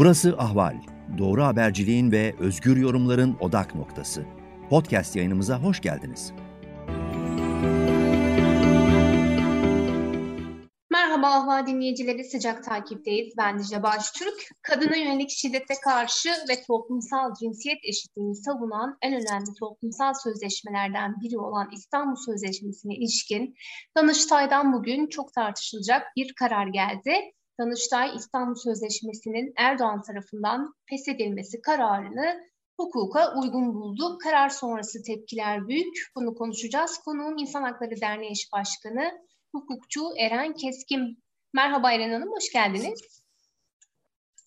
Burası Ahval, doğru haberciliğin ve özgür yorumların odak noktası. Podcast yayınımıza hoş geldiniz. Merhaba Ahval dinleyicileri, sıcak takipteyiz. Ben Dilek Baş Türk. Kadına yönelik şiddete karşı ve toplumsal cinsiyet eşitliğini savunan en önemli toplumsal sözleşmelerden biri olan İstanbul Sözleşmesi'ne ilişkin Danıştay'dan bugün çok tartışılacak bir karar geldi. Danıştay, İstanbul Sözleşmesi'nin Erdoğan tarafından feshedilmesi kararını hukuka uygun buldu. Karar sonrası tepkiler büyük. Bunu konuşacağız. Konuğum İnsan Hakları Derneği Eş Başkanı, hukukçu Eren Keskin. Merhaba Eren Hanım, hoş geldiniz.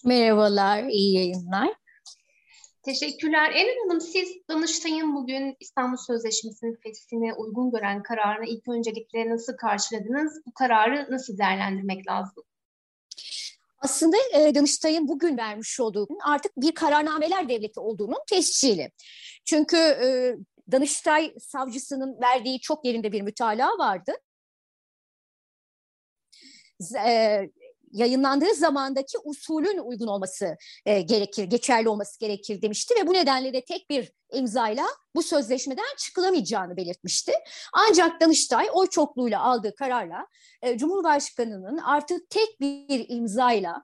Merhabalar, iyi yayınlar. Teşekkürler. Eren Hanım, siz Danıştay'ın bugün İstanbul Sözleşmesi'nin feshine uygun gören kararını ilk öncelikle nasıl karşıladınız? Bu kararı nasıl değerlendirmek lazım? Aslında Danıştay'ın bugün vermiş olduğu artık bir kararnameler devleti olduğunun tescili. Çünkü Danıştay savcısının verdiği çok yerinde bir mütalaa vardı. Yayınlandığı zamandaki usulün uygun olması gerekir, geçerli olması gerekir demişti ve bu nedenle de tek bir imzayla bu sözleşmeden çıkılamayacağını belirtmişti. Ancak Danıştay oy çokluğuyla aldığı kararla Cumhurbaşkanı'nın artık tek bir imzayla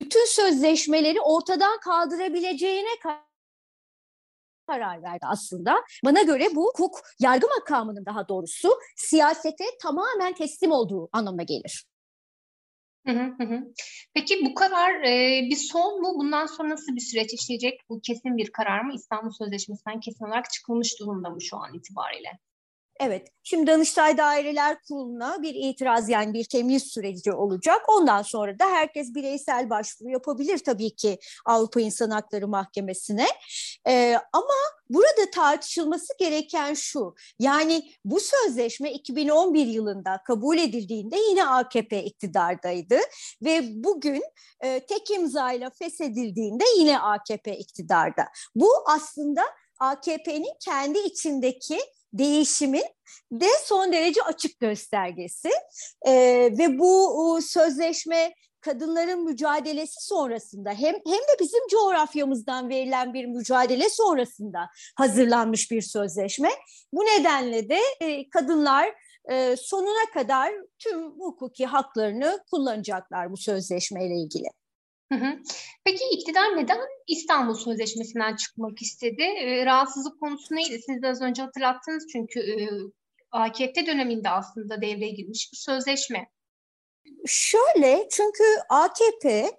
bütün sözleşmeleri ortadan kaldırabileceğine karar verdi aslında. Bana göre bu hukuk, yargı makamının daha doğrusu siyasete tamamen teslim olduğu anlamına gelir. Peki bu karar bir son mu? Bundan sonra nasıl bir süreç işleyecek? Bu kesin bir karar mı? İstanbul Sözleşmesi'nden kesin olarak çıkılmış durumda mı şu an itibariyle? Evet. Şimdi Danıştay Daireler Kurulu'na bir itiraz, yani bir temyiz süreci olacak. Ondan sonra da herkes bireysel başvuru yapabilir tabii ki Avrupa İnsan Hakları Mahkemesi'ne. Ama burada tartışılması gereken şu, yani bu sözleşme 2011 yılında kabul edildiğinde yine AKP iktidardaydı ve bugün tek imzayla feshedildiğinde yine AKP iktidarda. Bu aslında AKP'nin kendi içindeki değişimin de son derece açık göstergesi ve bu sözleşme kadınların mücadelesi sonrasında hem de bizim coğrafyamızdan verilen bir mücadele sonrasında hazırlanmış bir sözleşme. Bu nedenle de kadınlar sonuna kadar tüm hukuki haklarını kullanacaklar bu sözleşmeyle ilgili. Peki iktidar neden İstanbul Sözleşmesi'nden çıkmak istedi? Rahatsızlık konusu neydi? Siz de az önce hatırlattınız çünkü AKP döneminde aslında devreye girmiş bir sözleşme. Şöyle, çünkü AKP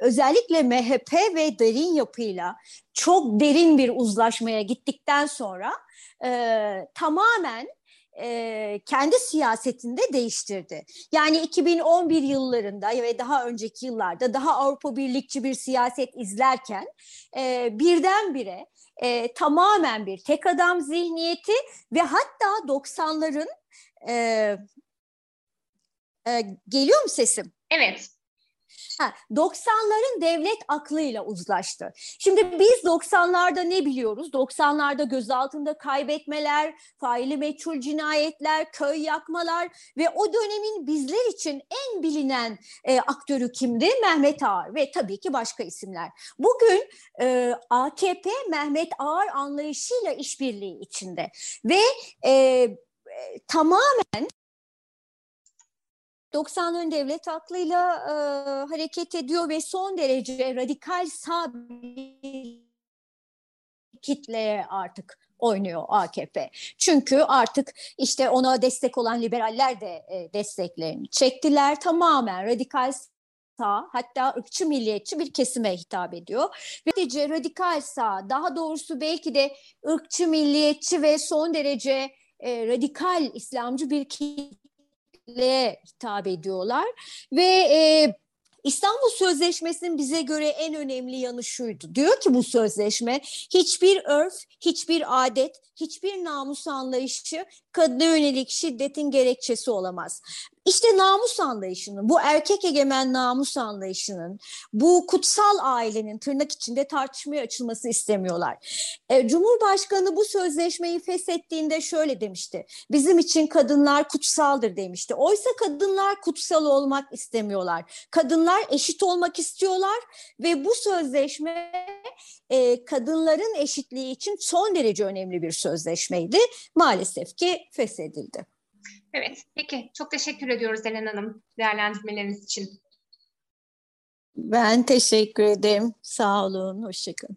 özellikle MHP ve derin yapıyla çok derin bir uzlaşmaya gittikten sonra tamamen kendi siyasetini de değiştirdi. Yani 2011 yıllarında ve daha önceki yıllarda daha Avrupa Birlikçi bir siyaset izlerken birdenbire tamamen bir tek adam zihniyeti ve hatta 90'ların geliyor mu sesim? Evet. 90'ların devlet aklıyla uzlaştı. Şimdi biz 90'larda ne biliyoruz? 90'larda gözaltında kaybetmeler, faili meçhul cinayetler, köy yakmalar ve o dönemin bizler için en bilinen aktörü kimdi? Mehmet Ağar ve tabii ki başka isimler. Bugün AKP Mehmet Ağar anlayışıyla işbirliği içinde ve tamamen 90'ların devlet aklıyla hareket ediyor ve son derece radikal sağ bir kitleye artık oynuyor AKP. Çünkü artık işte ona destek olan liberaller de desteklerini çektiler. Tamamen radikal sağ, hatta ırkçı milliyetçi bir kesime hitap ediyor. Ve radikal sağ, daha doğrusu belki de ırkçı milliyetçi ve son derece radikal İslamcı bir kitle hitap ediyorlar ve İstanbul Sözleşmesi'nin bize göre en önemli yanı şuydu. Diyor ki bu sözleşme hiçbir örf, hiçbir adet, hiçbir namus anlayışı kadına yönelik şiddetin gerekçesi olamaz. İşte namus anlayışının, bu erkek egemen namus anlayışının, bu kutsal ailenin tırnak içinde tartışmaya açılması istemiyorlar. Cumhurbaşkanı bu sözleşmeyi feshettiğinde şöyle demişti. Bizim için kadınlar kutsaldır demişti. Oysa kadınlar kutsal olmak istemiyorlar. Kadınlar eşit olmak istiyorlar ve bu sözleşme kadınların eşitliği için son derece önemli bir sözleşmeydi. Maalesef ki feshedildi. Evet, peki. Çok teşekkür ediyoruz Eren Hanım değerlendirmeleriniz için. Ben teşekkür ederim. Sağ olun, hoşçakalın.